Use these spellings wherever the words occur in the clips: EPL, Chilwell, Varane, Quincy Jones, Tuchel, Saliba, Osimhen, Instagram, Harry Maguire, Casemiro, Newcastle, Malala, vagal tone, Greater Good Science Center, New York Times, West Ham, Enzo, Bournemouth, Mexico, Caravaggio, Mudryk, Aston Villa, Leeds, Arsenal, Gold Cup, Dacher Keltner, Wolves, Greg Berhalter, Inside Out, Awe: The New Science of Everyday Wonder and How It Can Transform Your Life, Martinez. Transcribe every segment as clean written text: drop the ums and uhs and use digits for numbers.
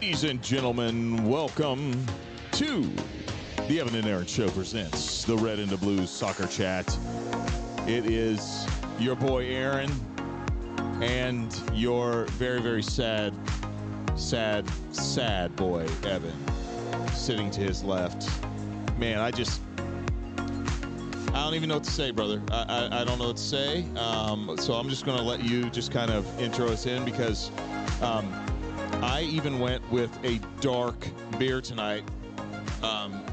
Ladies and gentlemen, welcome to The Evan and Aaron Show presents the Red and the Blues Soccer Chat. It is your boy Aaron and your very, very sad boy Evan sitting to his left. Man, I don't even know what to say, brother. I don't know what to say. So I'm just going to let you just kind of intro us in because I even went with a dark beer tonight.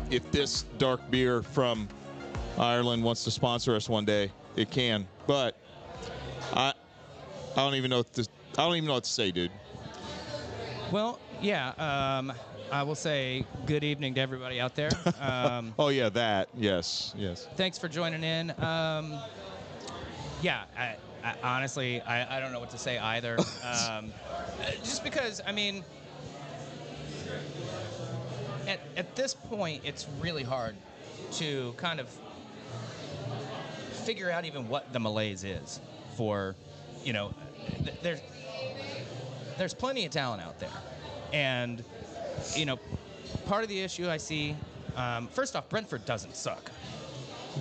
If this dark beer from Ireland wants to sponsor us one day, it can. But I don't even know what to say, dude. Well, yeah. I will say good evening to everybody out there. Oh yeah, that. Yes, yes. Thanks for joining in. Yeah. Honestly, I don't know what to say either. Just because, I mean, at this point, it's really hard to kind of figure out even what the malaise is for, you know, there's plenty of talent out there. And, you know, part of the issue I see, first off, Brentford doesn't suck.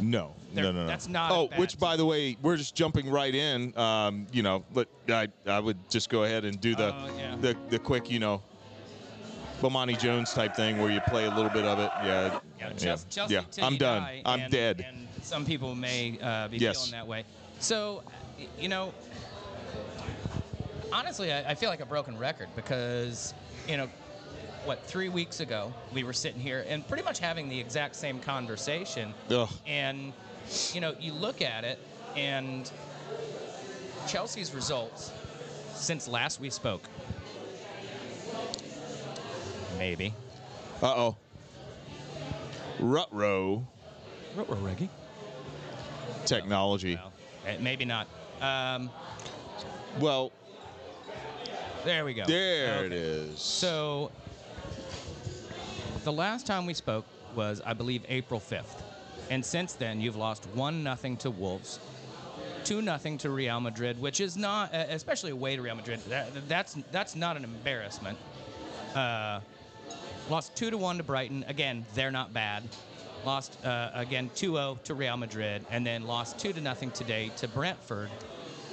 No, no. That's not. Oh, which, by the way, we're just jumping right in. You know, but I would just go ahead and do the quick, you know, Bomani Jones type thing where you play a little bit of it. Yeah. Yeah. Chelsea I'm done. I'm dead. And some people may be feeling that way. So, you know, honestly, I feel like a broken record because, you know, what, 3 weeks ago, we were sitting here and pretty much having the exact same conversation. Ugh. And, you know, you look at it, and Chelsea's results since last we spoke. Maybe. Uh-oh. Ruh-roh. Ruh-roh, Reggie. Technology. Well, maybe not. Well. There we go. There it is. So... the last time we spoke was, I believe, April 5th. And since then, you've lost 1-0 to Wolves, 2-0 to Real Madrid, which is not, especially away to Real Madrid, that's not an embarrassment. Lost 2-1 to Brighton. Again, they're not bad. Lost, again, 2-0 to Real Madrid, and then lost 2-0 today to Brentford.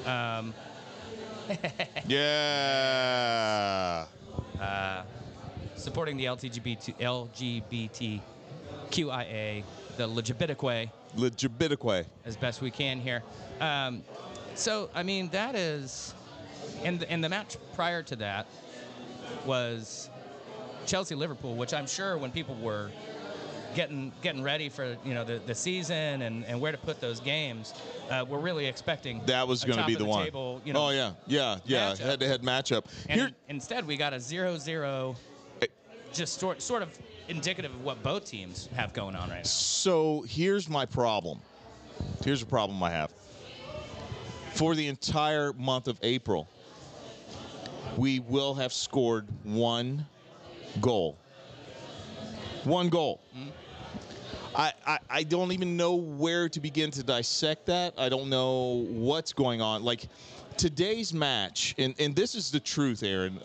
Yeah. Supporting the LGBTQIA, the legibitic way. Legibitic way. As best we can here. So, I mean, that is... And the match prior to that was Chelsea-Liverpool, which I'm sure when people were getting ready for, you know, the season and where to put those games, we're really expecting that was going to be the one. Table, you know, oh, yeah. Head-to-head matchup. And instead, we got a 0-0... just sort of indicative of what both teams have going on right now. So here's my problem. Here's a problem I have. For the entire month of April, we will have scored one goal. One goal. Mm-hmm. I don't even know where to begin to dissect that. I don't know what's going on. Like, today's match, and this is the truth, Aaron,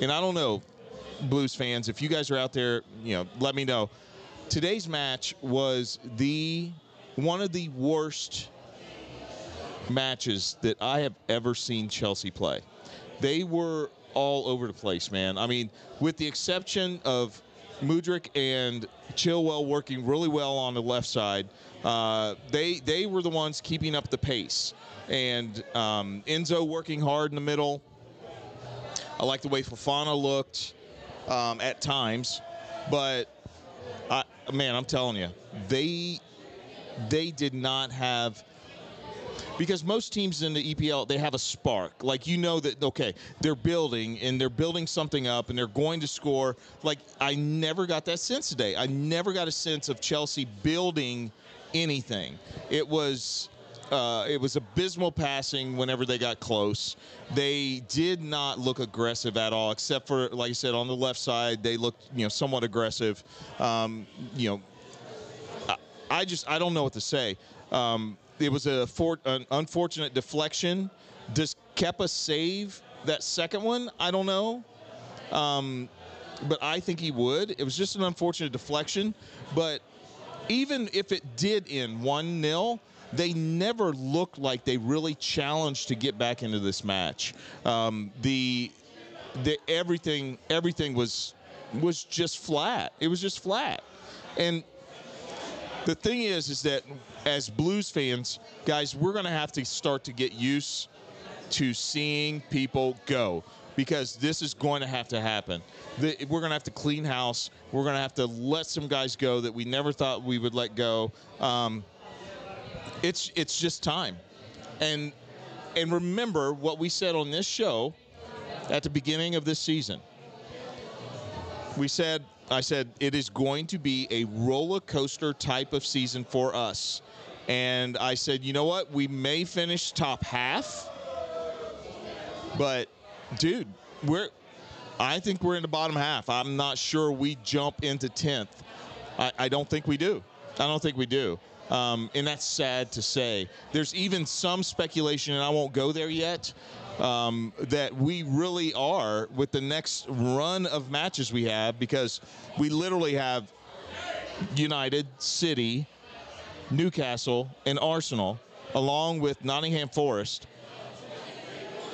and I don't know, Blues fans, if you guys are out there, you know, let me know. Today's match was one of the worst matches that I have ever seen Chelsea play. They were all over the place, man. I mean, with the exception of Mudryk and Chilwell working really well on the left side, they were the ones keeping up the pace. And Enzo working hard in the middle. I like the way Fofana looked. At times, but man, I'm telling you, they did not have, because most teams in the EPL, they have a spark, like, you know, that okay, they're building something up and they're going to score. Like, I never got that sense today. I never got a sense of Chelsea building anything. It was abysmal passing whenever they got close. They did not look aggressive at all, except for, like I said, on the left side, they looked, you know, somewhat aggressive. You know, I don't know what to say. It was an unfortunate deflection. Does Kepa save that second one? I don't know. But I think he would. It was just an unfortunate deflection. But even if it did end 1-0, they never looked like they really challenged to get back into this match. Everything was just flat. It was just flat. And the thing is that as Blues fans, guys, we're going to have to start to get used to seeing people go, because this is going to have to happen. We're going to have to clean house. We're going to have to let some guys go that we never thought we would let go. It's just time. And remember what we said on this show at the beginning of this season. I said it is going to be a roller coaster type of season for us. And I said, you know what? We may finish top half, but dude, I think we're in the bottom half. I'm not sure we jump into 10th. I don't think we do. I don't think we do. And that's sad to say. There's even some speculation, and I won't go there yet, that we really are with the next run of matches we have, because we literally have United, City, Newcastle, and Arsenal, along with Nottingham Forest.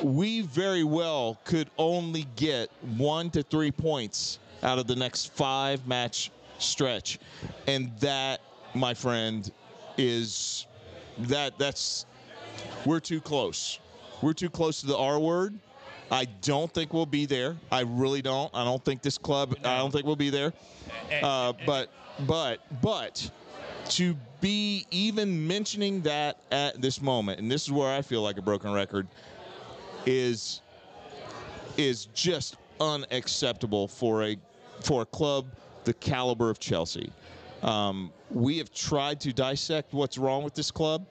We very well could only get 1 to 3 points out of the next 5-match stretch. And that, my friend, is that's we're too close. We're too close to the R word. I don't think we'll be there. I really don't. I don't think this club, I don't think we'll be there. But to be even mentioning that at this moment, and this is where I feel like a broken record, is just unacceptable for a club the caliber of Chelsea. We have tried to dissect what's wrong with this club.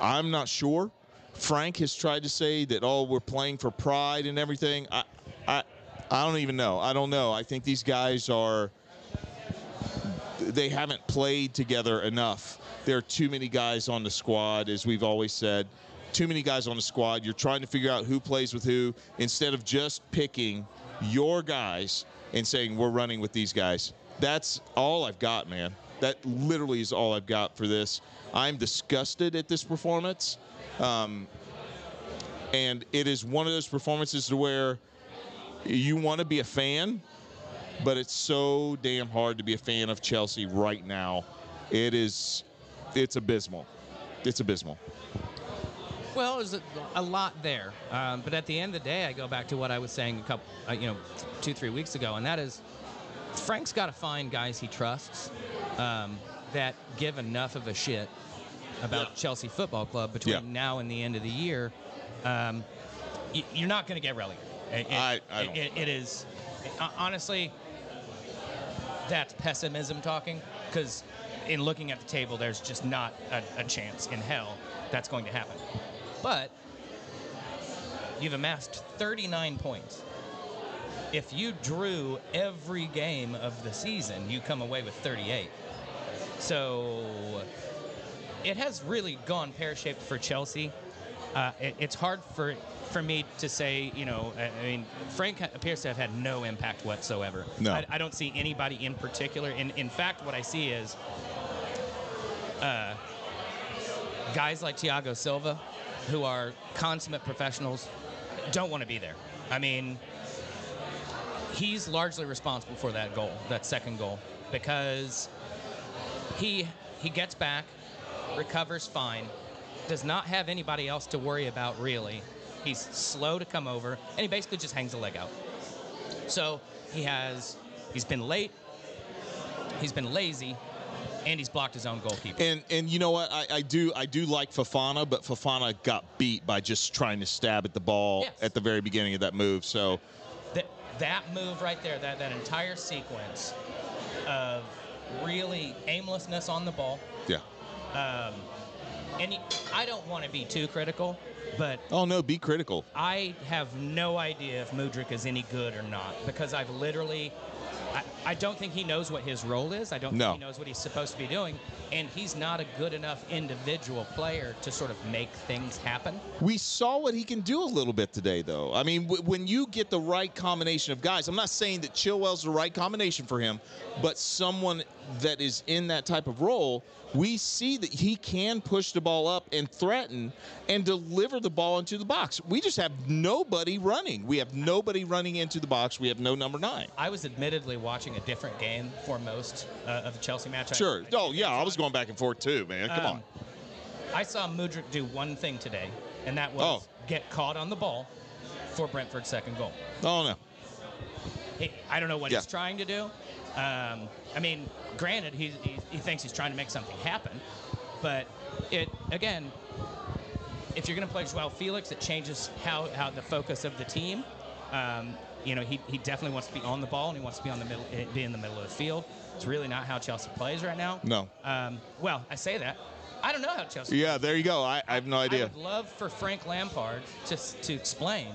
I'm not sure. Frank has tried to say that, oh, we're playing for pride and everything. I don't even know. I don't know. I think these guys they haven't played together enough. There are too many guys on the squad, as we've always said. Too many guys on the squad. You're trying to figure out who plays with who instead of just picking your guys and saying we're running with these guys. That's all I've got, man. That literally is all I've got for this. I'm disgusted at this performance. And it is one of those performances where you want to be a fan, but it's so damn hard to be a fan of Chelsea right now. It's abysmal. It's abysmal. Well, there's a lot there. But at the end of the day, I go back to what I was saying a couple, 2-3 weeks ago, and that is Frank's got to find guys he trusts that give enough of a shit about Chelsea Football Club between now and the end of the year. You're not going to get relegated. Honestly, that's pessimism talking, because in looking at the table, there's just not a chance in hell that's going to happen. But you've amassed 39 points. If you drew every game of the season, you come away with 38. So it has really gone pear-shaped for Chelsea. It's hard for me to say, I mean, Frank appears to have had no impact whatsoever. No. I don't see anybody in particular. In fact, what I see is guys like Thiago Silva, who are consummate professionals, don't want to be there. I mean, he's largely responsible for that goal, that second goal, because he gets back, recovers fine, does not have anybody else to worry about, really. He's slow to come over, and he basically just hangs a leg out. So he's been late, he's been lazy, and he's blocked his own goalkeeper. And you know what? I do like Fofana, but Fofana got beat by just trying to stab at the ball at the very beginning of that move. So that move right there, that entire sequence of really aimlessness on the ball. Yeah. And I don't want to be too critical, but... Oh, no, be critical. I have no idea if Mudryk is any good or not, because I've literally... I, I don't think he knows what his role is. I don't think he knows what he's supposed to be doing. And he's not a good enough individual player to sort of make things happen. We saw what he can do a little bit today, though. I mean, when you get the right combination of guys, I'm not saying that Chilwell's the right combination for him, but someone that is in that type of role, we see that he can push the ball up and threaten and deliver the ball into the box. We just have nobody running. We have nobody running into the box. We have no number 9. I was admittedly watching a different game for most of the Chelsea match. Sure. Oh, yeah, I was going back and forth too, man. Come on. I saw Mudryk do one thing today, and that was get caught on the ball for Brentford's second goal. Oh, no. I don't know what he's trying to do. I mean, granted, he thinks he's trying to make something happen, but again, if you're going to play João Felix, it changes how the focus of the team. You know, he definitely wants to be on the ball, and he wants to be in the middle of the field. It's really not how Chelsea plays right now. No. Well, I say that. I don't know how Chelsea plays. Yeah, there you go. I have no idea. I would love for Frank Lampard to explain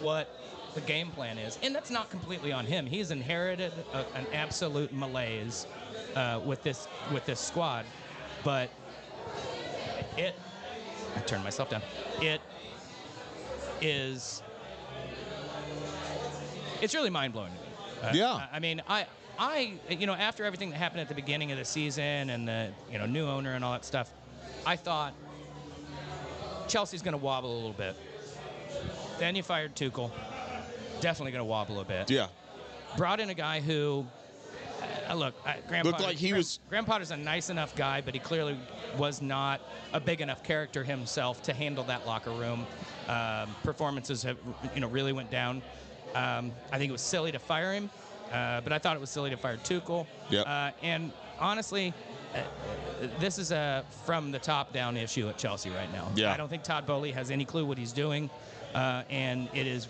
what the game plan is, and that's not completely on him. He's inherited an absolute malaise with this squad, but I turned myself down. It's really mind-blowing to me. I mean, you know, after everything that happened at the beginning of the season and the, you know, new owner and all that stuff, I thought Chelsea's going to wobble a little bit. Then you fired Tuchel. Definitely going to wobble a bit. Yeah. Brought in a guy who, look, Graham Potter's a nice enough guy, but he clearly was not a big enough character himself to handle that locker room. Performances have, you know, really went down. I think it was silly to fire him, but I thought it was silly to fire Tuchel. Yep. And honestly, this is a from the top down issue at Chelsea right now. Yeah. I don't think Todd Boehly has any clue what he's doing, and it is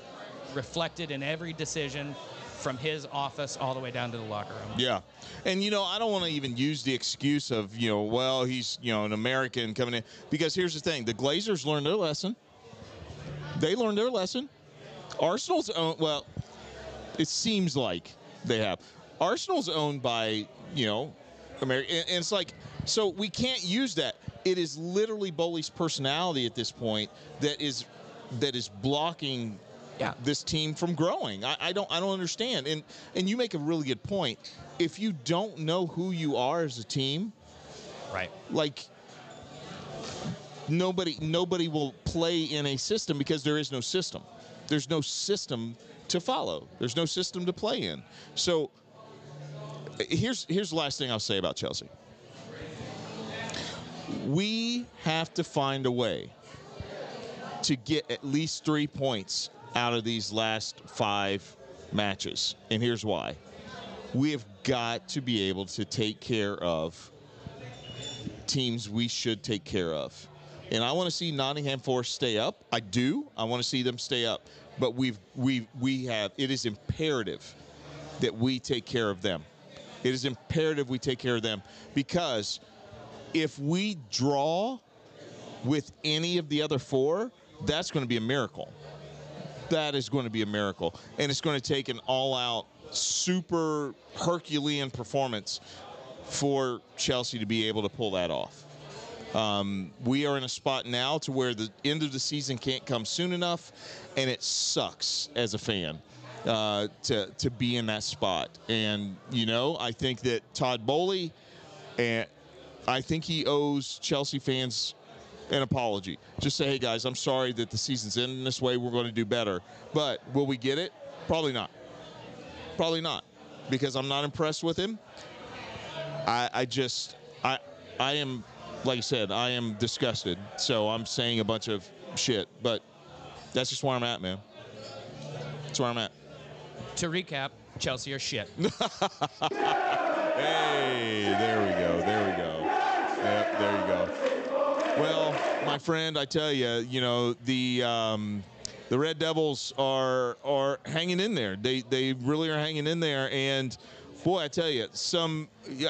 reflected in every decision from his office all the way down to the locker room. Yeah. And, you know, I don't want to even use the excuse of, you know, well, he's, you know, an American coming in, because here's the thing. The Glazers learned their lesson. They learned their lesson. Arsenal's owned, well, it seems like they have. Arsenal's owned by, you know, America. And it's like, so we can't use that. It is literally Boehly's personality at this point that is blocking this team from growing. I don't understand. And you make a really good point. If you don't know who you are as a team, right? Like, nobody will play in a system because there is no system. There's no system to follow. There's no system to play in. So here's the last thing I'll say about Chelsea. We have to find a way to get at least 3 points out of these last 5 matches. And here's why. We have got to be able to take care of teams we should take care of. And I want to see Nottingham Forest stay up. I do. I want to see them stay up. But it is imperative that we take care of them. It is imperative we take care of them, because if we draw with any of the other 4, that's going to be a miracle. That is going to be a miracle. And it's going to take an all-out, super Herculean performance for Chelsea to be able to pull that off. We are in a spot now to where the end of the season can't come soon enough, and it sucks as a fan to be in that spot. And, you know, I think that Todd Boehly, and I think he owes Chelsea fans an apology. Just say, hey, guys, I'm sorry that the season's ending this way. We're going to do better. But will we get it? Probably not. Probably not, because I'm not impressed with him. I am... Like I said, I am disgusted, so I'm saying a bunch of shit, but that's just where I'm at, man. That's where I'm at. To recap, Chelsea are shit. Hey, there we go, there we go. Yep, there you go. Well, my friend, I tell you, you know, the Red Devils are hanging in there. They really are hanging in there, and boy, I tell you,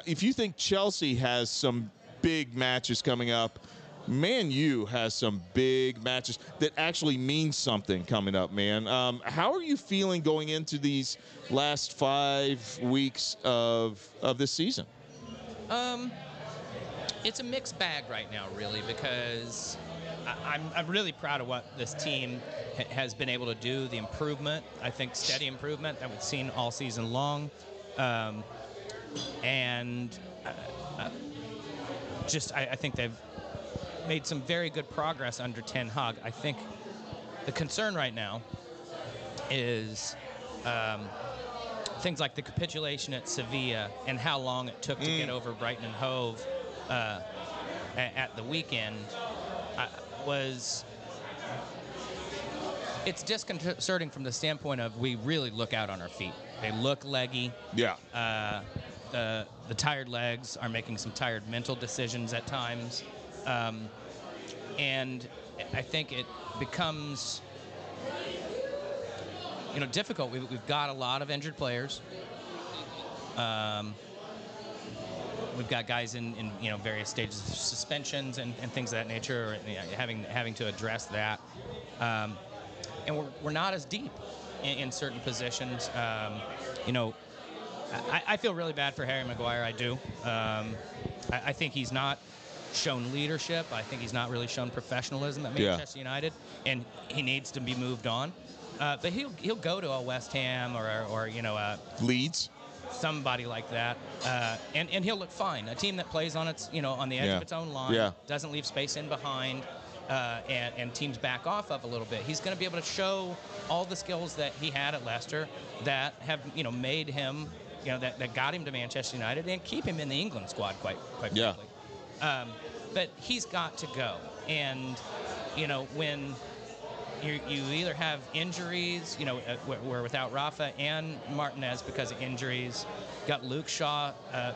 if you think Chelsea has some big matches coming up, Man U has some big matches that actually mean something coming up, man. How are you feeling going into these last 5 weeks of this season? It's a mixed bag right now, really, because I'm really proud of what this team has been able to do, the improvement, I think steady improvement that we've seen all season long. I think they've made some very good progress under Ten Hag. I think the concern right now is things like the capitulation at Sevilla and how long it took to get over Brighton and Hove at the weekend. It's disconcerting from the standpoint of we really look out on our feet. They look leggy. Yeah. The tired legs are making some tired mental decisions at times. And I think it becomes, you know, difficult. We've got a lot of injured players. We've got guys in you know, various stages of suspensions and things of that nature, or, you know, having to address that. And we're not as deep in certain positions. You know, I feel really bad for Harry Maguire. I do. I think he's not shown leadership. I think he's not really shown professionalism at Manchester United, and he needs to be moved on. But he'll go to a West Ham or you know Leeds, somebody like that, and he'll look fine. A team that plays on its on the edge of its own line, doesn't leave space in behind. And teams back off of a little bit. He's going to be able to show all the skills that he had at Leicester that have made him that got him to Manchester United and keep him in the England squad quite quickly. But he's got to go. And when you either have injuries, we're without Rafa and Martinez because of injuries. Got Luke Shaw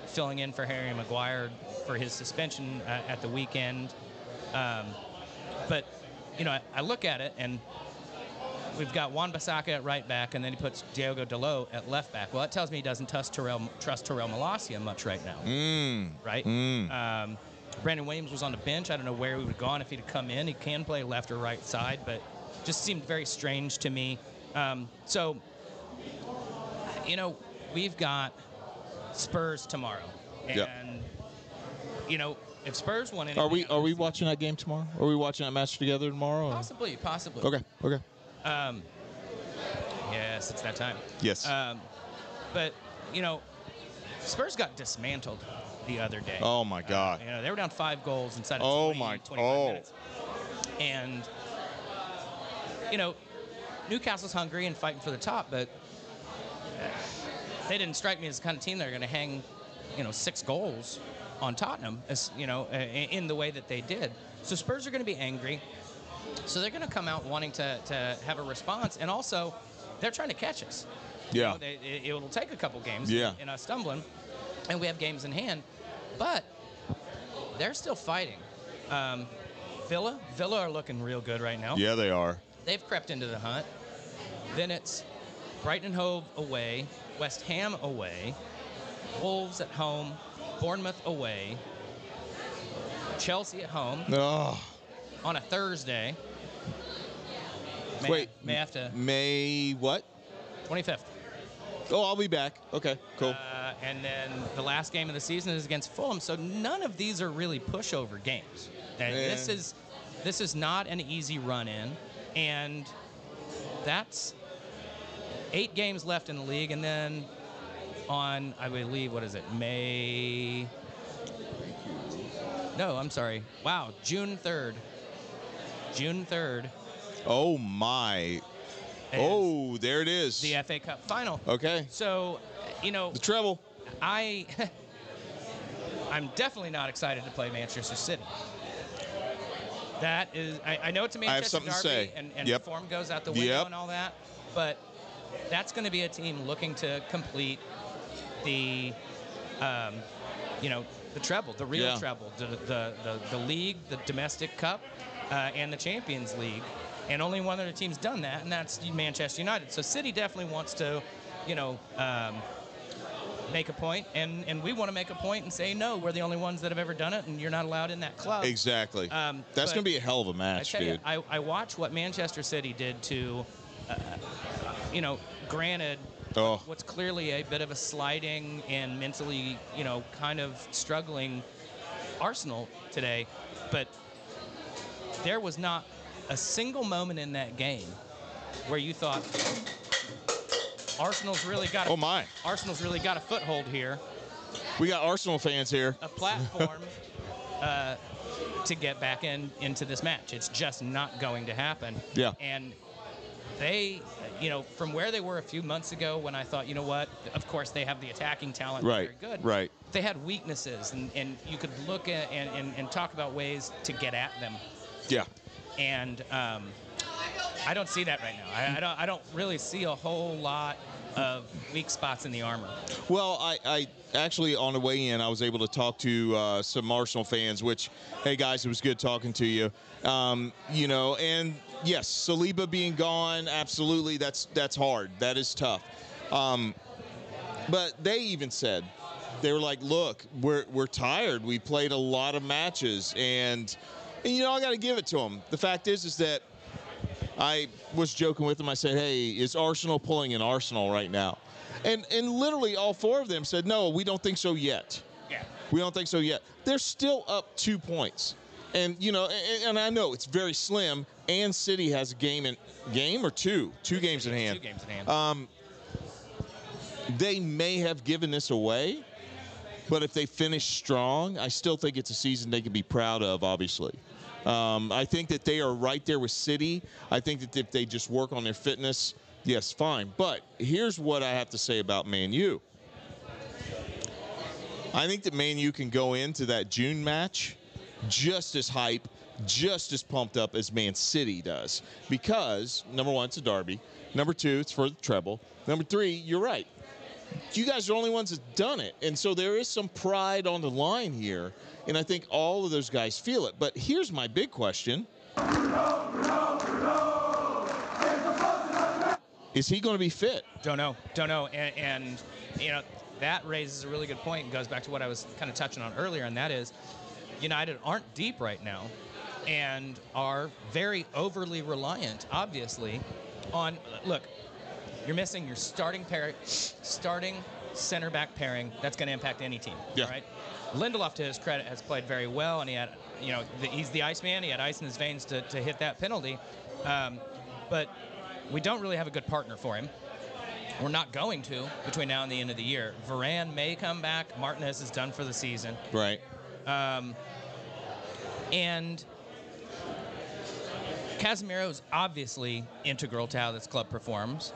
filling in for Harry Maguire for his suspension at the weekend. But, I look at it, and we've got Wan-Bissaka at right back, and then he puts Diogo Dalot at left back. Well, that tells me he doesn't trust Terrell Malacia much right now, right? Brandon Williams was on the bench. I don't know where we would have gone if he'd have come in. He can play left or right side, but just seemed very strange to me. We've got Spurs tomorrow, and, if Spurs won anything... Are we watching that game tomorrow? Are we watching that match together tomorrow? Or? Possibly. Okay. Yes, it's that time. Yes. But, Spurs got dismantled the other day. Oh, my God. They were down 5 goals inside of 25 minutes. And, Newcastle's hungry and fighting for the top, but they didn't strike me as the kind of team that are going to hang, 6 goals on Tottenham, in the way that they did. So Spurs are going to be angry. So they're going to come out wanting to have a response. And also, they're trying to catch us. Yeah. It'll take a couple games and us stumbling. And we have games in hand. But they're still fighting. Villa are looking real good right now. Yeah, they are. They've crept into the hunt. Then it's Brighton and Hove away, West Ham away, Wolves at home, Bournemouth away, Chelsea at home on a Thursday. May what? 25th. Oh, I'll be back. Okay, cool. And then the last game of the season is against Fulham, so none of these are really pushover games. And this is not an easy run-in, and that's 8 games left in the league, and then on, I believe, what is it, May? No, I'm sorry. Wow, June 3rd. June 3rd. Oh my! Oh, there it is. The FA Cup final. Okay. So, the treble. I'm definitely not excited to play Manchester City. That is, I know it's a Manchester derby, and form goes out the window and all that, but that's going to be a team looking to complete the, the treble, the real treble, the league, the domestic cup, and the Champions League. And only one other team's done that, and that's Manchester United. So City definitely wants to, make a point, and we want to make a point and say, no, we're the only ones that have ever done it, and you're not allowed in that club. Exactly. That's going to be a hell of a match, dude. I watch what Manchester City did to, you know, granted, what's clearly a bit of a sliding and mentally, you know, kind of struggling Arsenal today, but there was not a single moment in that game where you thought Arsenal's really got Arsenal's really got a foothold here. We got Arsenal fans here. A platform to get back into this match. It's just not going to happen. Yeah. And they, you know, from where they were a few months ago when I thought, you know what, of course they have the attacking talent. Right. Very good. Right. They had weaknesses, and you could look at and talk about ways to get at them. Yeah. And I don't see that right now. I don't really see a whole lot of weak spots in the armor. Well, I actually, on the way in, I was able to talk to some Arsenal fans, which, hey, guys, it was good talking to you. You know, and, yes, Saliba being gone, absolutely, that's hard. That is tough. But they even said, they were like, look, we're tired. We played a lot of matches, and you know, I got to give it to them. The fact is that I was joking with them. I said, hey, is Arsenal pulling an Arsenal right now? And literally all four of them said, no, we don't think so yet. Yeah. We don't think so yet. They're still up 2 points. And, you know, and I know it's very slim, and City has a game or two? Two games in hand. They may have given this away, but if they finish strong, I still think it's a season they can be proud of, obviously. I think that they are right there with City. I think that if they just work on their fitness, yes, fine. But here's what I have to say about Man U. I think that Man U can go into that June match just as hype, just as pumped up as Man City does. Because, number one, it's a derby. Number two, it's for the treble. Number three, you're right. You guys are the only ones that done it. And so there is some pride on the line here. And I think all of those guys feel it. But here's my big question. No. Is he going to be fit? Don't know. And, you know, that raises a really good point and goes back to what I was kind of touching on earlier. And that is United aren't deep right now and are very overly reliant, obviously, on, look, you're missing your starting center back pairing. That's going to impact any team, right? Lindelof, to his credit, has played very well, and he had, you know, he's the Iceman. He had ice in his veins to hit that penalty. But we don't really have a good partner for him. We're not going to between now and the end of the year. Varane may come back. Martinez is done for the season. Right. And Casemiro is obviously integral to how this club performs.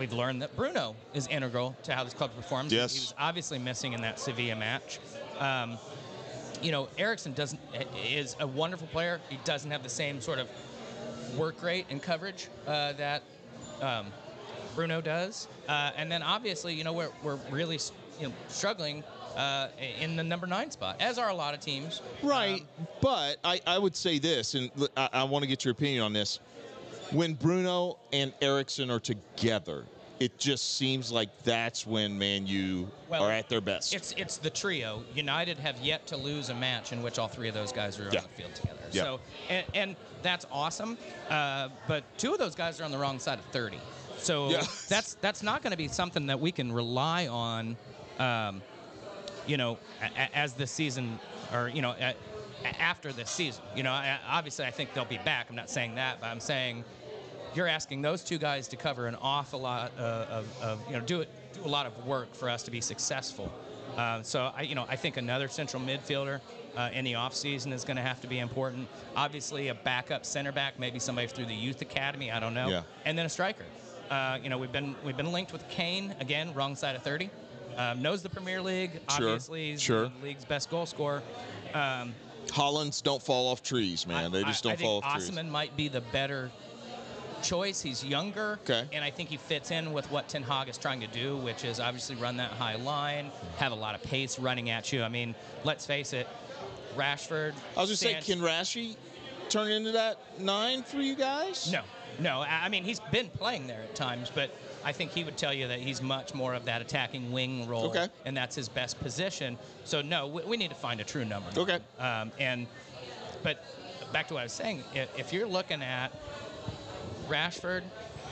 We've learned that Bruno is integral to how this club performs. Yes. He was obviously missing in that Sevilla match. You know, Eriksen is a wonderful player. He doesn't have the same sort of work rate and coverage that Bruno does. And then obviously, you know, we're really struggling in the number 9 spot, as are a lot of teams. Right, but I would say this, and I want to get your opinion on this. When Bruno and Eriksen are together, it just seems like that's when Man U are at their best. It's the trio. United have yet to lose a match in which all three of those guys are on the field together. Yeah. So, and that's awesome. But two of those guys are on the wrong side of 30. So that's not going to be something that we can rely on, you know, as the season, or, you know, after this season. You know, obviously I think they'll be back. I'm not saying that, but I'm saying you're asking those two guys to cover an awful lot of you know, do a lot of work for us to be successful. So I think another central midfielder in the offseason is going to have to be important. Obviously a backup center back, maybe somebody through the youth academy, I don't know. Yeah. And then a striker. You know, we've been linked with Kane again, wrong side of 30. Knows the Premier League, obviously. Sure. The league's best goal scorer. Hollands don't fall off trees, man. They just don't fall off trees. I think Osimhen might be the better choice. He's younger, and I think he fits in with what Ten Hag is trying to do, which is obviously run that high line, have a lot of pace running at you. I mean, let's face it, Rashford. I was going to say, can Rashi turn into that 9 for you guys? No. I mean, he's been playing there at times, but I think he would tell you that he's much more of that attacking wing role, and that's his best position. So, no, we need to find a true number. Okay. But back to what I was saying, if you're looking at Rashford,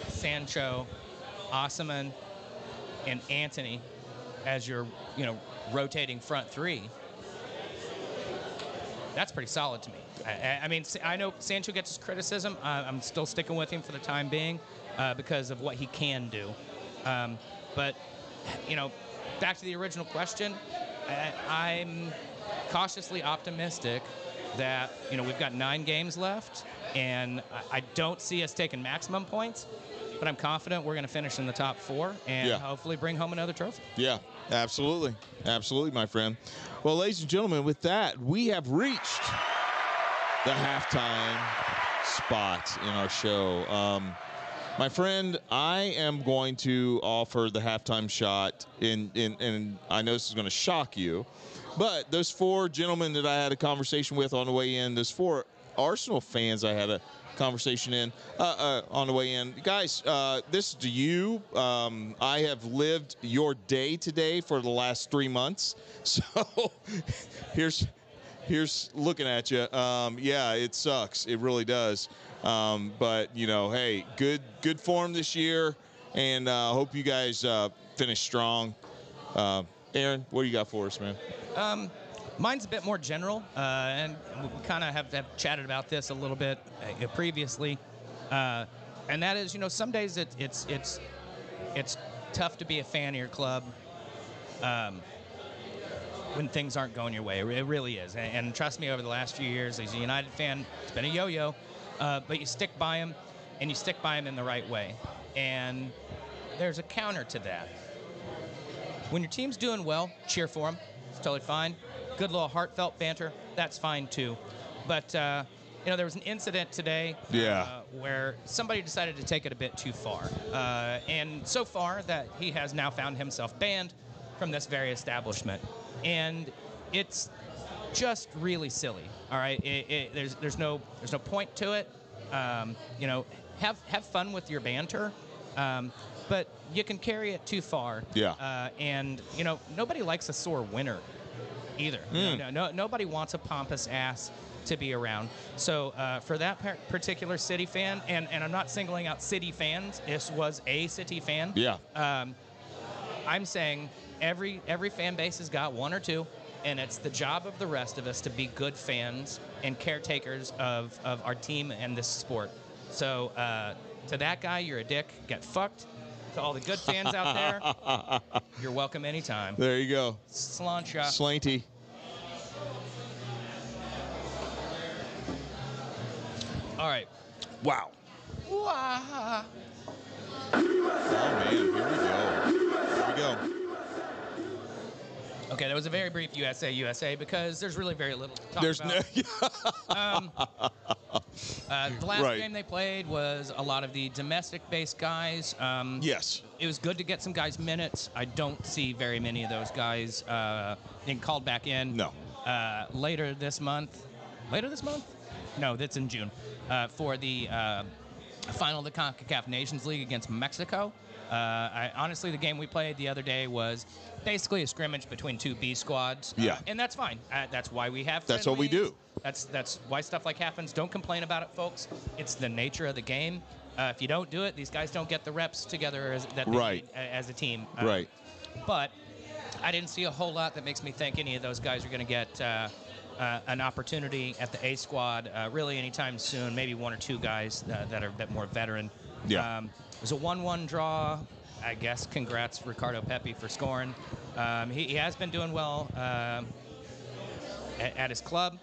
Sancho, Osimhen, and Antony as your, rotating front three, that's pretty solid to me. I mean, I know Sancho gets his criticism. I'm still sticking with him for the time being because of what he can do. But, back to the original question, I'm cautiously optimistic that, we've got 9 games left, and I don't see us taking maximum points, but I'm confident we're going to finish in the top 4 and hopefully bring home another trophy. Yeah, absolutely. Absolutely, my friend. Well, ladies and gentlemen, with that, we have reached the halftime spot in our show. My friend, I am going to offer the halftime shot, and I know this is going to shock you, but those 4 gentlemen that I had a conversation with on the way in, those 4 Arsenal fans I had a conversation on the way in. Guys, this is to you. I have lived your day today for the last 3 months. So here's looking at you. Yeah, it sucks. It really does. But, hey, good form this year, and hope you guys finish strong. Aaron, what do you got for us, man? Mine's a bit more general, and we kind of have chatted about this a little bit previously, and that is, some days it's tough to be a fan of your club when things aren't going your way. It really is, and trust me, over the last few years, as a United fan, it's been a yo-yo, but you stick by them, and you stick by them in the right way, and there's a counter to that. When your team's doing well, cheer for them. It's totally fine. Good little heartfelt banter. That's fine, too. But, there was an incident today where somebody decided to take it a bit too far. And so far that he has now found himself banned from this very establishment. And it's just really silly, all right? There's no point to it. Have fun with your banter. But you can carry it too far. Yeah. And, nobody likes a sore winner either. Nobody wants a pompous ass to be around. So for that particular City fan, and I'm not singling out City fans, this was a City fan. Yeah. I'm saying every fan base has got 1 or 2, and it's the job of the rest of us to be good fans and caretakers of our team and this sport. So to that guy, you're a dick. Get fucked. To all the good fans out there, you're welcome anytime. There you go. Slancha. Slanty. All right. Wow. Wow. Oh, man. Here we go. Here we go. Okay, that was a very brief USA because there's really very little to talk about. The last game they played was a lot of the domestic-based guys. Yes. It was good to get some guys minutes. I don't see very many of those guys being called back in. No. Later this month. Later this month? No, that's in June. For the final of the CONCACAF Nations League against Mexico. Honestly, the game we played the other day was basically a scrimmage between 2 B squads. Yeah. And that's fine. That's why we have. That's what we do. That's why stuff like happens. Don't complain about it, folks. It's the nature of the game. If you don't do it, these guys don't get the reps together as a team. Right. But I didn't see a whole lot that makes me think any of those guys are going to get an opportunity at the A squad really anytime soon. Maybe 1 or 2 guys that are a bit more veteran. Yeah. It was a 1-1 draw. I guess congrats Ricardo Pepi for scoring. He has been doing well at his club.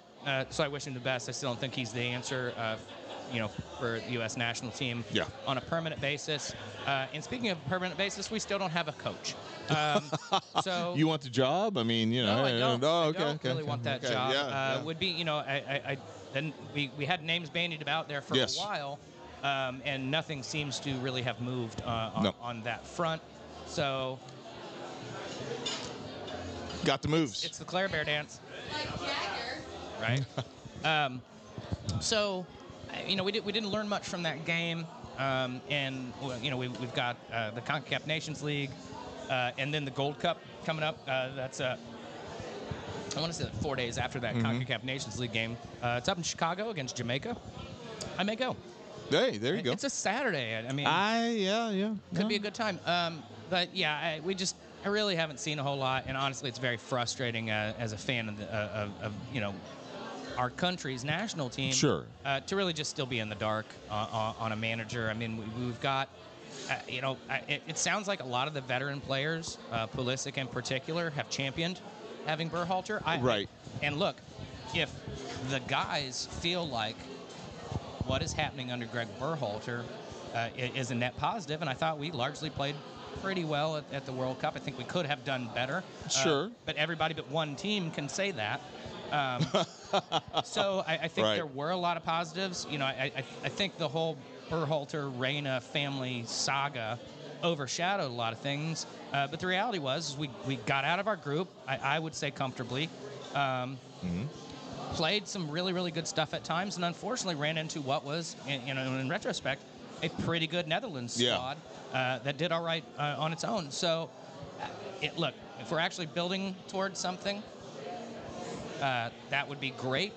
So I wish him the best. I still don't think he's the answer, for the U.S. national team on a permanent basis. And speaking of permanent basis, we still don't have a coach. So you want the job? I mean, No, I don't. I don't really want that job. Yeah. Would be, we had names bandied about there for a while, and nothing seems to really have moved on that front. So. Got the moves. It's the Claire Bear dance. Like Jagger. Right. So, we didn't learn much from that game. And you know, we've got the CONCACAF Nations League, and then the Gold Cup coming up. That's I want to say like 4 days after that CONCACAF Nations League game. It's up in Chicago against Jamaica. I may go. Hey, there you go. It's a Saturday. I mean, could be a good time. But yeah, I really haven't seen a whole lot, and honestly, it's very frustrating as a fan of, you know, our country's national team. Sure. To really just still be in the dark on a manager. I mean, we've got, you know, it sounds like a lot of the veteran players, Pulisic in particular, have championed having Berhalter. Right. And look, if the guys feel like what is happening under Greg Berhalter is a net positive, and I thought we largely played pretty well at the World Cup. I think we could have done better. Sure. But everybody but one team can say that. So I think there were a lot of positives. You know, I think the whole Berhalter-Reyna family saga overshadowed a lot of things. But the reality was we got out of our group, I would say comfortably. Played some really, really good stuff at times, and unfortunately ran into what was, you know, in retrospect, a pretty good Netherlands squad that did all right on its own. So, look, if we're actually building towards something, that would be great.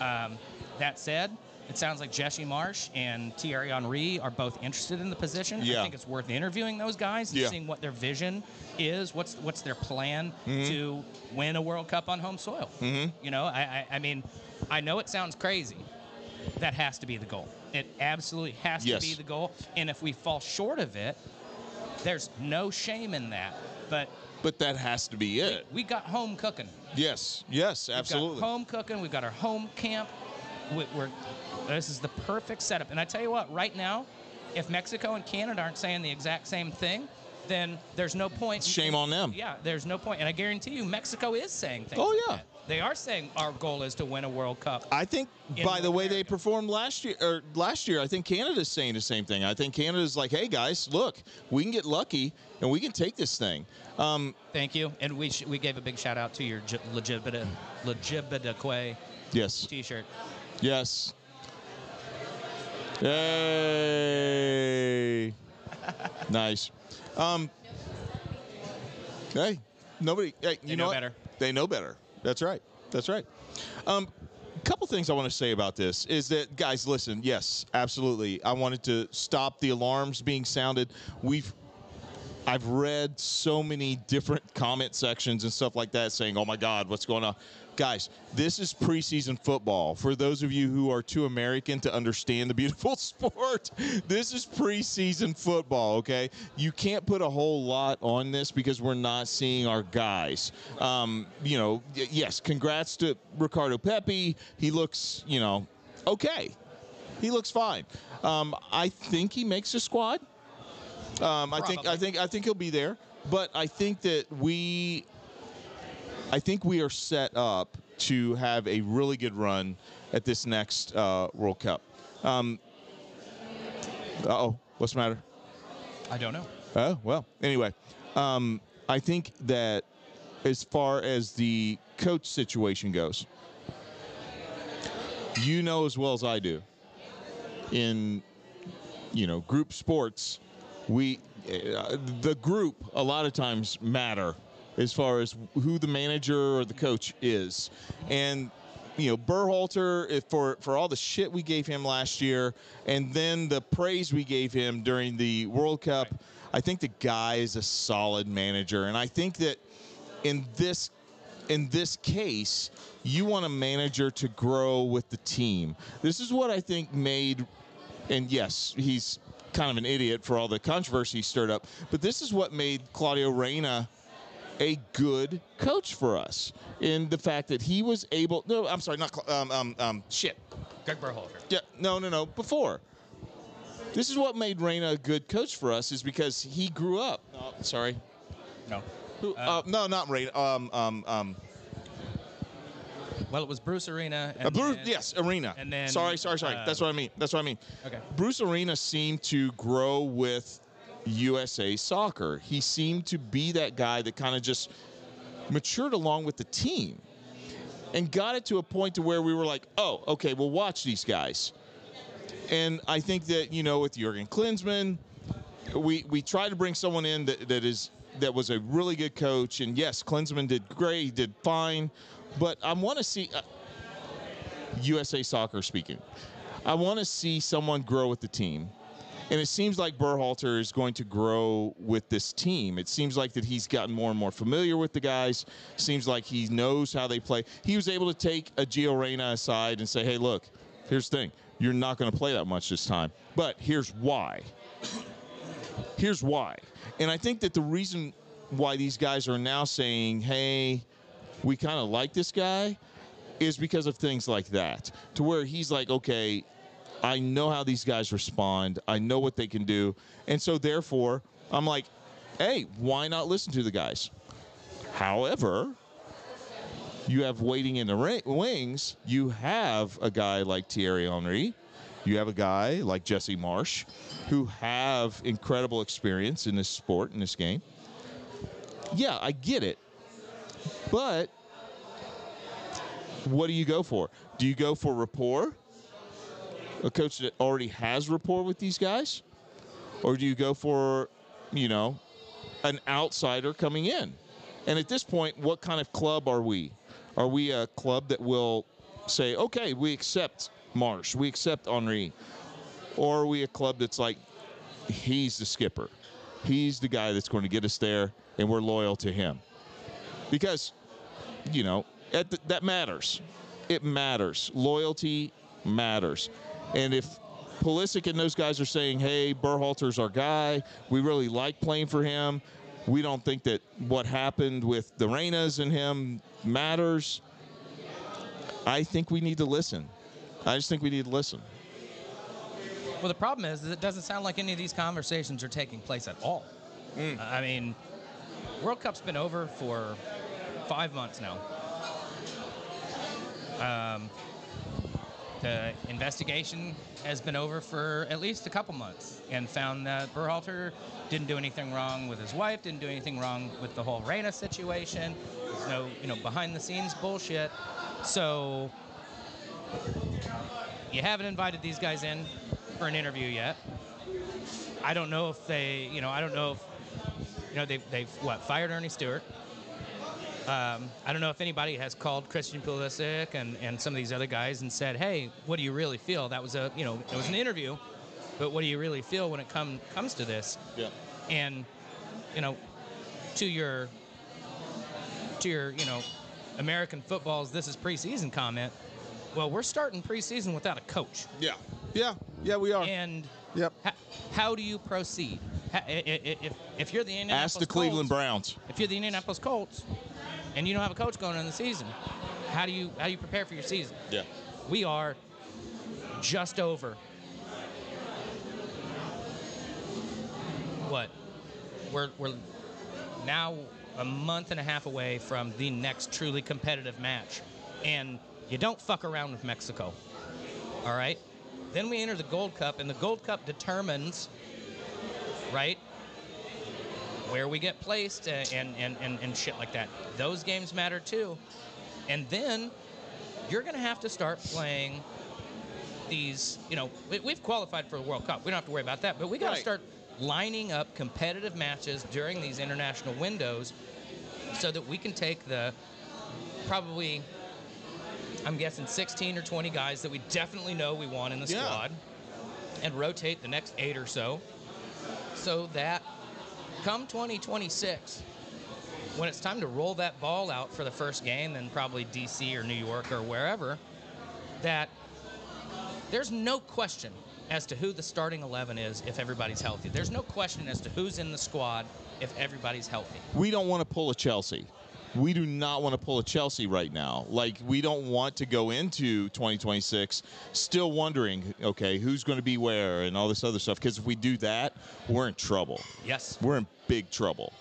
That said, it sounds like Jesse Marsch and Thierry Henry are both interested in the position. Yeah. I think it's worth interviewing those guys and seeing what their vision is, what's their plan to win a World Cup on home soil. You know, I mean, I know it sounds crazy. That has to be the goal. It absolutely has to be the goal. And if we fall short of it, there's no shame in that. But that has to be it. We got home cooking. Yes, yes, absolutely. We've got home cooking. We've got our home camp. This is the perfect setup. And I tell you what, right now, if Mexico and Canada aren't saying the exact same thing, then there's no point. Shame on them. Yeah, there's no point. And I guarantee you, Mexico is saying things. Oh, yeah. Like that. They are saying our goal is to win a World Cup. I think by the way they performed last year, I think Canada's saying the same thing. I think Canada's like, hey guys, look, we can get lucky and we can take this thing. Thank you, and we gave a big shout out to your Legibitaque T-shirt. Yes. Yay! Nice. Hey, nobody. Hey, you know better. They know better. That's right. That's right. A couple things I want to say about this is that, guys, listen, yes, absolutely. I wanted to stop the alarms being sounded. I've read so many different comment sections and stuff like that saying, oh, my God, what's going on? Guys, this is preseason football. For those of you who are too American to understand the beautiful sport, this is preseason football, okay? You can't put a whole lot on this because we're not seeing our guys. You know, yes, congrats to Ricardo Pepi. He looks, you know, okay. He looks fine. I think he makes the squad. I think he'll be there. But I think that we are set up to have a really good run at this next World Cup. Uh-oh, what's the matter? I don't know. Oh, well, anyway, I think that as far as the coach situation goes, you know as well as I do, in, you know, group sports, the group a lot of times matter as far as who the manager or the coach is. And, you know, Berhalter, for all the shit we gave him last year and then the praise we gave him during the World Cup, I think the guy is a solid manager. And I think that in this case, you want a manager to grow with the team. This is what I think made, and yes, he's kind of an idiot for all the controversy he stirred up, but this is what made Claudio Reyna a good coach for us in the fact that he was able. No, I'm sorry, not Greg Berhalter. Yeah, no. Before, this is what made Reyna a good coach for us is because he grew up. Oh, sorry. No. Who, no, not Reyna. Well, it was Bruce Arena. And Arena. And then. Sorry. That's what I mean. Okay. Bruce Arena seemed to grow with USA Soccer. He seemed to be that guy that kind of just matured along with the team and got it to a point to where we were like, oh, okay, well, watch these guys. And I think that, you know, with Jurgen Klinsmann, we try to bring someone in that was a really good coach. And yes, Klinsmann did great, he did fine, but I want to see USA Soccer speaking. I want to see someone grow with the team. And it seems like Berhalter is going to grow with this team. It seems like that he's gotten more and more familiar with the guys. Seems like he knows how they play. He was able to take a Gio Reyna aside and say, hey, look, here's the thing. You're not going to play that much this time. But here's why. Here's why. And I think that the reason why these guys are now saying, hey, we kind of like this guy, is because of things like that, to where he's like, okay, I know how these guys respond. I know what they can do. And so, therefore, I'm like, hey, why not listen to the guys? However, you have waiting in the wings. You have a guy like Thierry Henry. You have a guy like Jesse Marsch, who have incredible experience in this sport, in this game. Yeah, I get it. But what do you go for? Do you go for rapport? A coach that already has rapport with these guys? Or do you go for, you know, an outsider coming in? And at this point, what kind of club are we? Are we a club that will say, okay, we accept Marsch, we accept Henry? Or are we a club that's like, he's the skipper. He's the guy that's going to get us there, and we're loyal to him. Because, you know, that matters. It matters. Loyalty matters. And if Pulisic and those guys are saying, hey, Berhalter's our guy, we really like playing for him, we don't think that what happened with the Reynas and him matters, I think we need to listen. I just think we need to listen. Well, the problem is it doesn't sound like any of these conversations are taking place at all. I mean, World Cup's been over for 5 months now. The investigation has been over for at least a couple months and found that Berhalter didn't do anything wrong with his wife, didn't do anything wrong with the whole Reyna situation. There's no, you know, behind-the-scenes bullshit. So you haven't invited these guys in for an interview yet. I don't know if they, you know, I don't know if, you know, they've fired Ernie Stewart. I don't know if anybody has called Christian Pulisic and some of these other guys and said, hey, what do you really feel? That was a, you know, it was an interview, but what do you really feel when it comes to this? Yeah. And, you know, to your, you know, American football's this is preseason comment. Well, we're starting preseason without a coach. Yeah. Yeah. Yeah, we are. And yep. How do you proceed? If you're the Indianapolis Colts. Ask the Cleveland Browns. If you're the Indianapolis Colts and you don't have a coach going in the season, how do you prepare for your season? Yeah. We are just over what? We're now a month and a half away from the next truly competitive match. And you don't fuck around with Mexico. All right? Then we enter the Gold Cup, and the Gold Cup determines, right, where we get placed and shit like that. Those games matter too. And then you're going to have to start playing these, you know, we've qualified for the World Cup. We don't have to worry about that. But we got to start lining up competitive matches during these international windows so that we can take the probably, I'm guessing, 16 or 20 guys that we definitely know we want in the squad and rotate the next 8 or so that come 2026, when it's time to roll that ball out for the first game, then probably D.C. or New York or wherever, that there's no question as to who the starting 11 is if everybody's healthy. There's no question as to who's in the squad if everybody's healthy. We don't want to pull a Chelsea. We do not want to pull a Chelsea right now. Like, we don't want to go into 2026 still wondering, okay, who's going to be where and all this other stuff. Because if we do that, we're in trouble. Yes. We're in big trouble.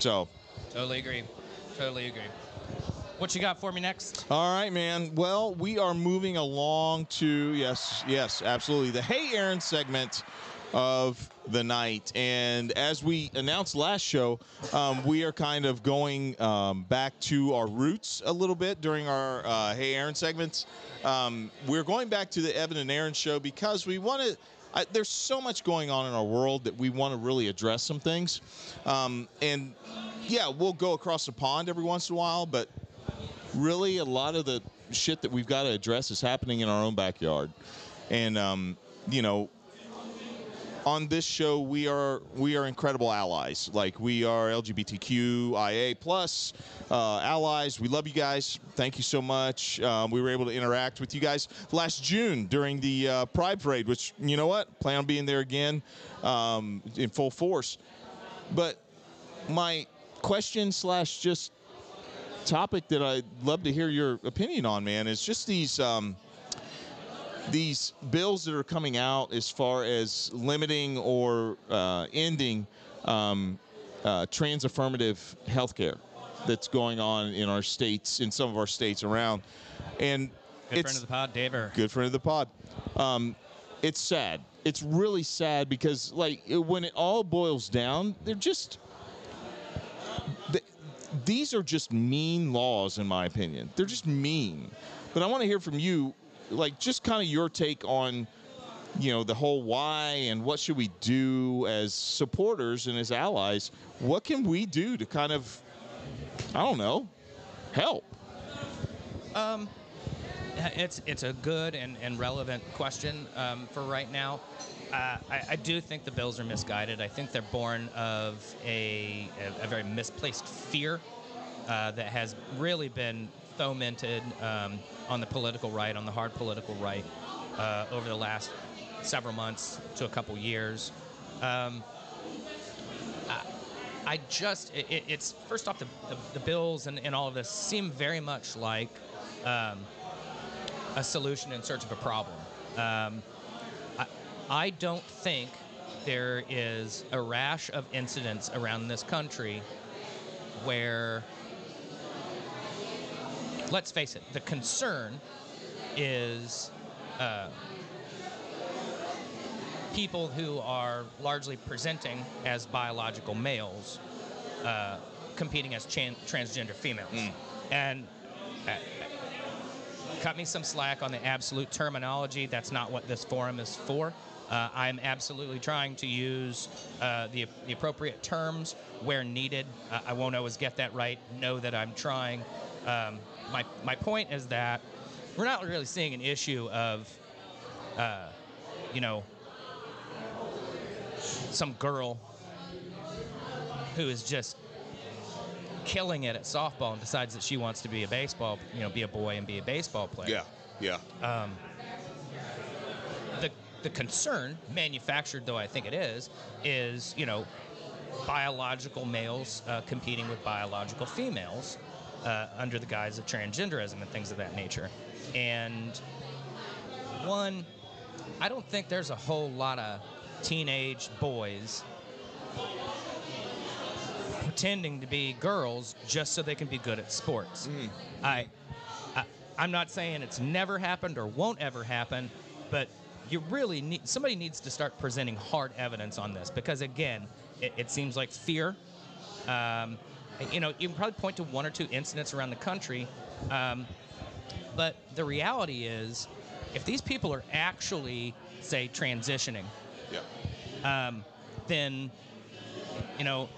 So. Totally agree. Totally agree. What you got for me next? All right, man. Well, we are moving along to, yes, absolutely, the Hey Aaron segment. of the night. And as we announced last show, we are kind of going back to our roots a little bit during our Hey Aaron segments. We're going back to the Evan and Aaron show because we want to, there's so much going on in our world that we want to really address some things. And yeah, we'll go across the pond every once in a while, but really a lot of the shit that we've got to address is happening in our own backyard. And, you know, on this show, we are incredible allies. Like, we are LGBTQIA plus allies. We love you guys. Thank you so much. We were able to interact with you guys last June during the Pride Parade, which, you know what, plan on being there again in full force. But my question / just topic that I'd love to hear your opinion on, man, is just these bills that are coming out as far as limiting or ending trans affirmative health care that's going on in our states, in some of our states around. And good friend of the pod, Dave. Good friend of the pod. It's sad. It's really sad because, like, when it all boils down, they're just these are just mean laws, in my opinion. They're just mean. But I want to hear from you, like, just kind of your take on, you know, the whole why and what should we do as supporters and as allies. What can we do to kind of, I don't know, help? It's a good and relevant question for right now. I do think the bills are misguided. I think they're born of a very misplaced fear that has really been fomented on the political right, on the hard political right, over the last several months to a couple years. It's first off, the bills and all of this seem very much like a solution in search of a problem. I don't think there is a rash of incidents around this country where, let's face it, the concern is people who are largely presenting as biological males competing as transgender females. Mm. And cut me some slack on the absolute terminology. That's not what this forum is for. I'm absolutely trying to use the appropriate terms where needed. I won't always get that right. Know that I'm trying. My point is that we're not really seeing an issue of, you know, some girl who is just killing it at softball and decides that she wants to be a baseball, you know, be a boy and be a baseball player. Yeah, yeah. The concern, manufactured though I think it is, you know, biological males competing with biological females under the guise of transgenderism and things of that nature. And one, I don't think there's a whole lot of teenage boys pretending to be girls just so they can be good at sports. Mm. I'm not saying it's never happened or won't ever happen, but you really need, somebody needs to start presenting hard evidence on this, because again, it seems like fear. You know, you can probably point to one or two incidents around the country, but the reality is, if these people are actually, say, transitioning, yeah, then, you know,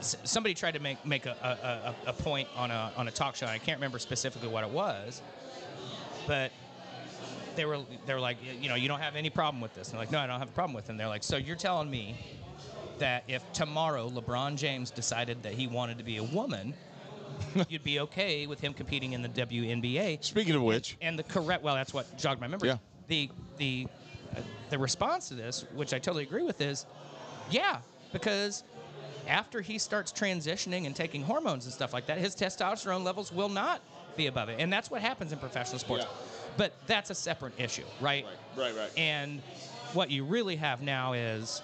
somebody tried to make a point on a talk show. I can't remember specifically what it was, but they were like, you know, you don't have any problem with this. And they're like, no, I don't have a problem with it. And they're like, so you're telling me that if tomorrow LeBron James decided that he wanted to be a woman, you'd be okay with him competing in the WNBA? Speaking of which, and the correct, well, that's what jogged my memory. Yeah. The response to this, which I totally agree with, is, yeah, because after he starts transitioning and taking hormones and stuff like that, his testosterone levels will not be above it, and that's what happens in professional sports. Yeah. But that's a separate issue, right? Right. And what you really have now is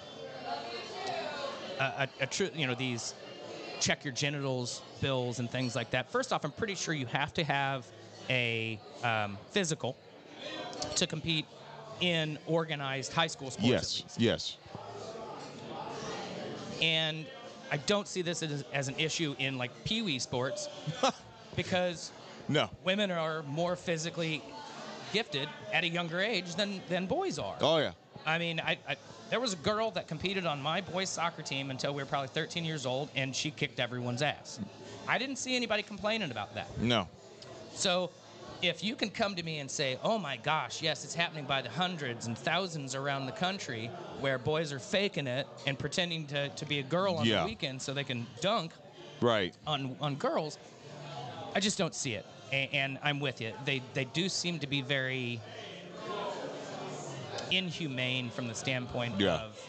a true, you know, these check your genitals bills and things like that. First off, I'm pretty sure you have to have a physical to compete in organized high school sports. Yes, at least. Yes. And I don't see this as an issue in, like, peewee sports because women are more physically gifted at a younger age than boys are. Oh, yeah. I mean, there was a girl that competed on my boys' soccer team until we were probably 13 years old, and she kicked everyone's ass. I didn't see anybody complaining about that. No. So if you can come to me and say, oh, my gosh, yes, it's happening by the hundreds and thousands around the country where boys are faking it and pretending to be a girl on the weekend so they can dunk on girls, I just don't see it. And I'm with you. They do seem to be very inhumane from the standpoint of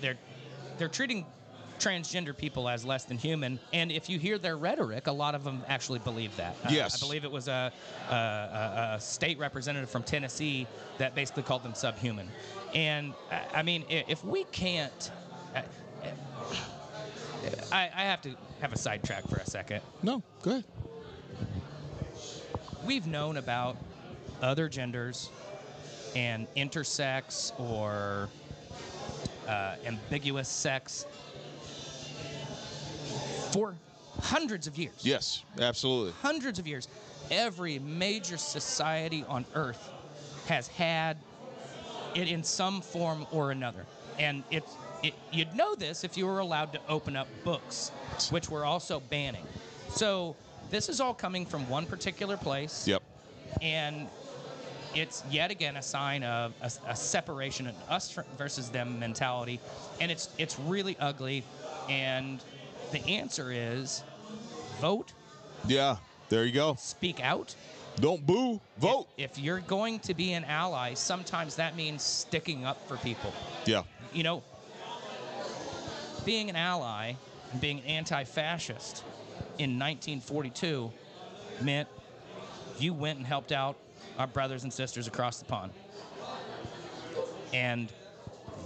they're treating transgender people as less than human, and if you hear their rhetoric, a lot of them actually believe that. Yes. I believe it was a state representative from Tennessee that basically called them subhuman. And, I mean, if we can't... I have to have a sidetrack for a second. No, go ahead. We've known about other genders and intersex or ambiguous sex for hundreds of years. Yes, absolutely. Hundreds of years. Every major society on Earth has had it in some form or another. And you'd know this if you were allowed to open up books, which we're also banning. So this is all coming from one particular place. Yep. And it's yet again a sign of a separation, an us versus them mentality. And it's really ugly. And the answer is vote. Yeah, there you go. Speak out. Don't boo. Vote. If you're going to be an ally, sometimes that means sticking up for people. Yeah. You know, being an ally and being anti-fascist in 1942 meant you went and helped out our brothers and sisters across the pond. And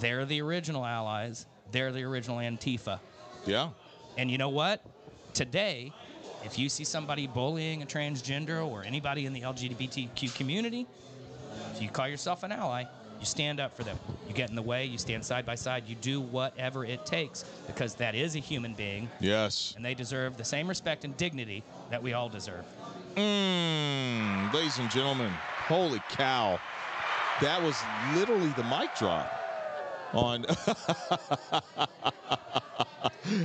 they're the original allies. They're the original Antifa. Yeah. And you know what? Today, if you see somebody bullying a transgender or anybody in the LGBTQ community, if you call yourself an ally, you stand up for them. You get in the way. You stand side by side. You do whatever it takes because that is a human being. Yes. And they deserve the same respect and dignity that we all deserve. Ladies and gentlemen, holy cow. That was literally the mic drop on...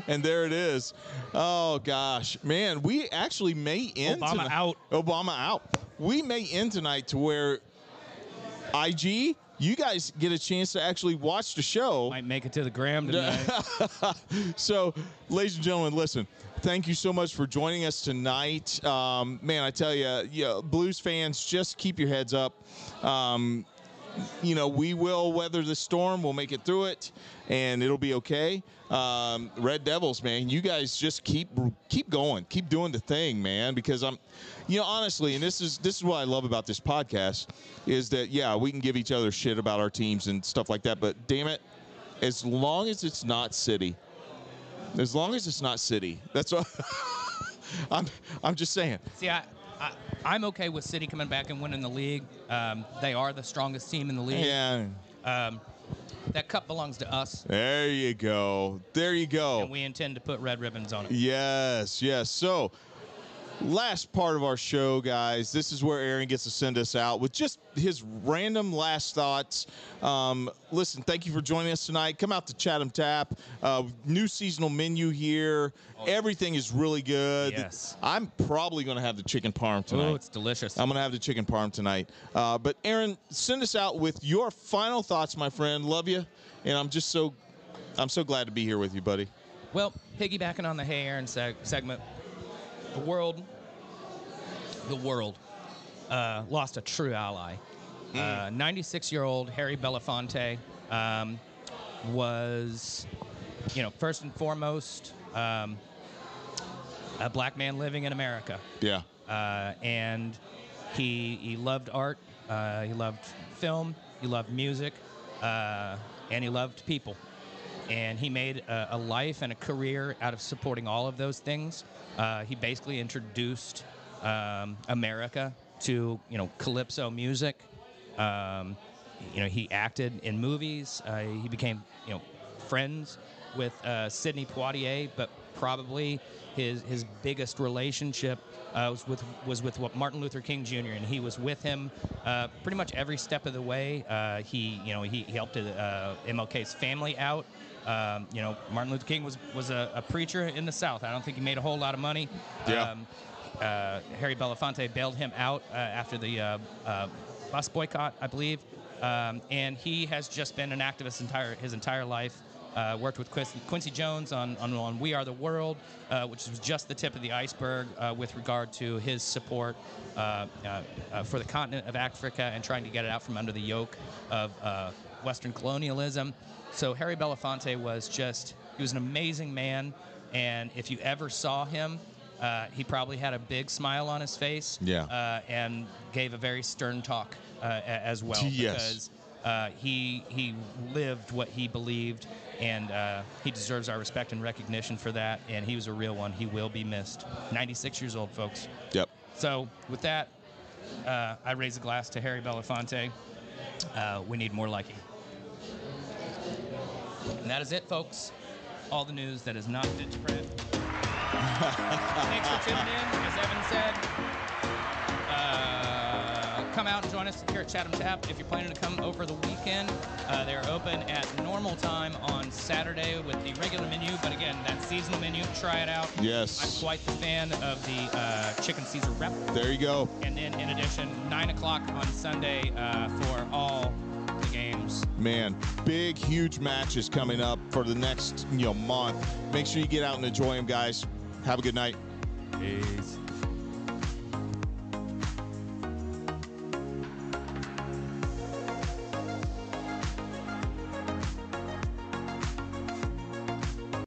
And there it is. Oh, gosh. Man, we actually may end Obama tonight. Out. Obama out. We may end tonight to where IG, you guys get a chance to actually watch the show. Might make it to the gram tonight. So, ladies and gentlemen, listen. Thank you so much for joining us tonight. Man, I tell you, Blues fans, just keep your heads up. You know, we will weather the storm. We'll make it through it, and it'll be okay. Red Devils, man, you guys just keep going, keep doing the thing, man. Because I'm, you know, honestly, and this is what I love about this podcast is that we can give each other shit about our teams and stuff like that. But damn it, as long as it's not City, that's what I'm just saying. See, I'm okay with City coming back and winning the league. They are the strongest team in the league. Yeah. That cup belongs to us. There you go. There you go. And we intend to put red ribbons on it. Yes, yes. So, last part of our show, guys. This is where Aaron gets to send us out with just his random last thoughts. Listen, thank you for joining us tonight. Come out to Chatham Tap. New seasonal menu here. Everything is really good. Yes. I'm probably going to have the chicken parm tonight. Oh, it's delicious. I'm going to have the chicken parm tonight. But, Aaron, send us out with your final thoughts, my friend. Love you. And I'm so glad to be here with you, buddy. Well, piggybacking on the Hey Aaron segment, the world lost a true ally. 96-year-old Harry Belafonte was, first and foremost, a black man living in America. Yeah. And he loved art. He loved film. He loved music. And he loved people. And he made a life and a career out of supporting all of those things. He basically introduced America to, calypso music, You know, he acted in movies. He became, you know, friends with Sidney Poitier, but probably his biggest relationship was with Martin Luther King Jr., and he was with him pretty much every step of the way. He helped MLK's family out. You know, Martin Luther King was a preacher in the South. I don't think he made a whole lot of money. Yeah. Harry Belafonte bailed him out after the bus boycott, I believe. And he has just been an activist his entire life. Worked with Quincy Jones on We Are the World, which was just the tip of the iceberg with regard to his support for the continent of Africa and trying to get it out from under the yoke of Western colonialism. So Harry Belafonte was just, he was an amazing man, and if you ever saw him, he probably had a big smile on his face, yeah. And gave a very stern talk as well. Yes. Because he lived what he believed, and he deserves our respect and recognition for that, and he was a real one. He will be missed. 96 years old, folks. Yep. So with that, I raise a glass to Harry Belafonte. We need more like him. And that is it, folks. All the news that is not fit to print. Thanks for tuning in, as Evan said. Come out and join us here at Chatham Tap if you're planning to come over the weekend. They're open at normal time on Saturday with the regular menu, but again, that seasonal menu, try it out. Yes. I'm quite the fan of the Chicken Caesar Rep. There you go. And then, in addition, 9 o'clock on Sunday for all the games. Man, big, huge matches coming up for the next month. Make sure you get out and enjoy them, guys. Have a good night. Peace.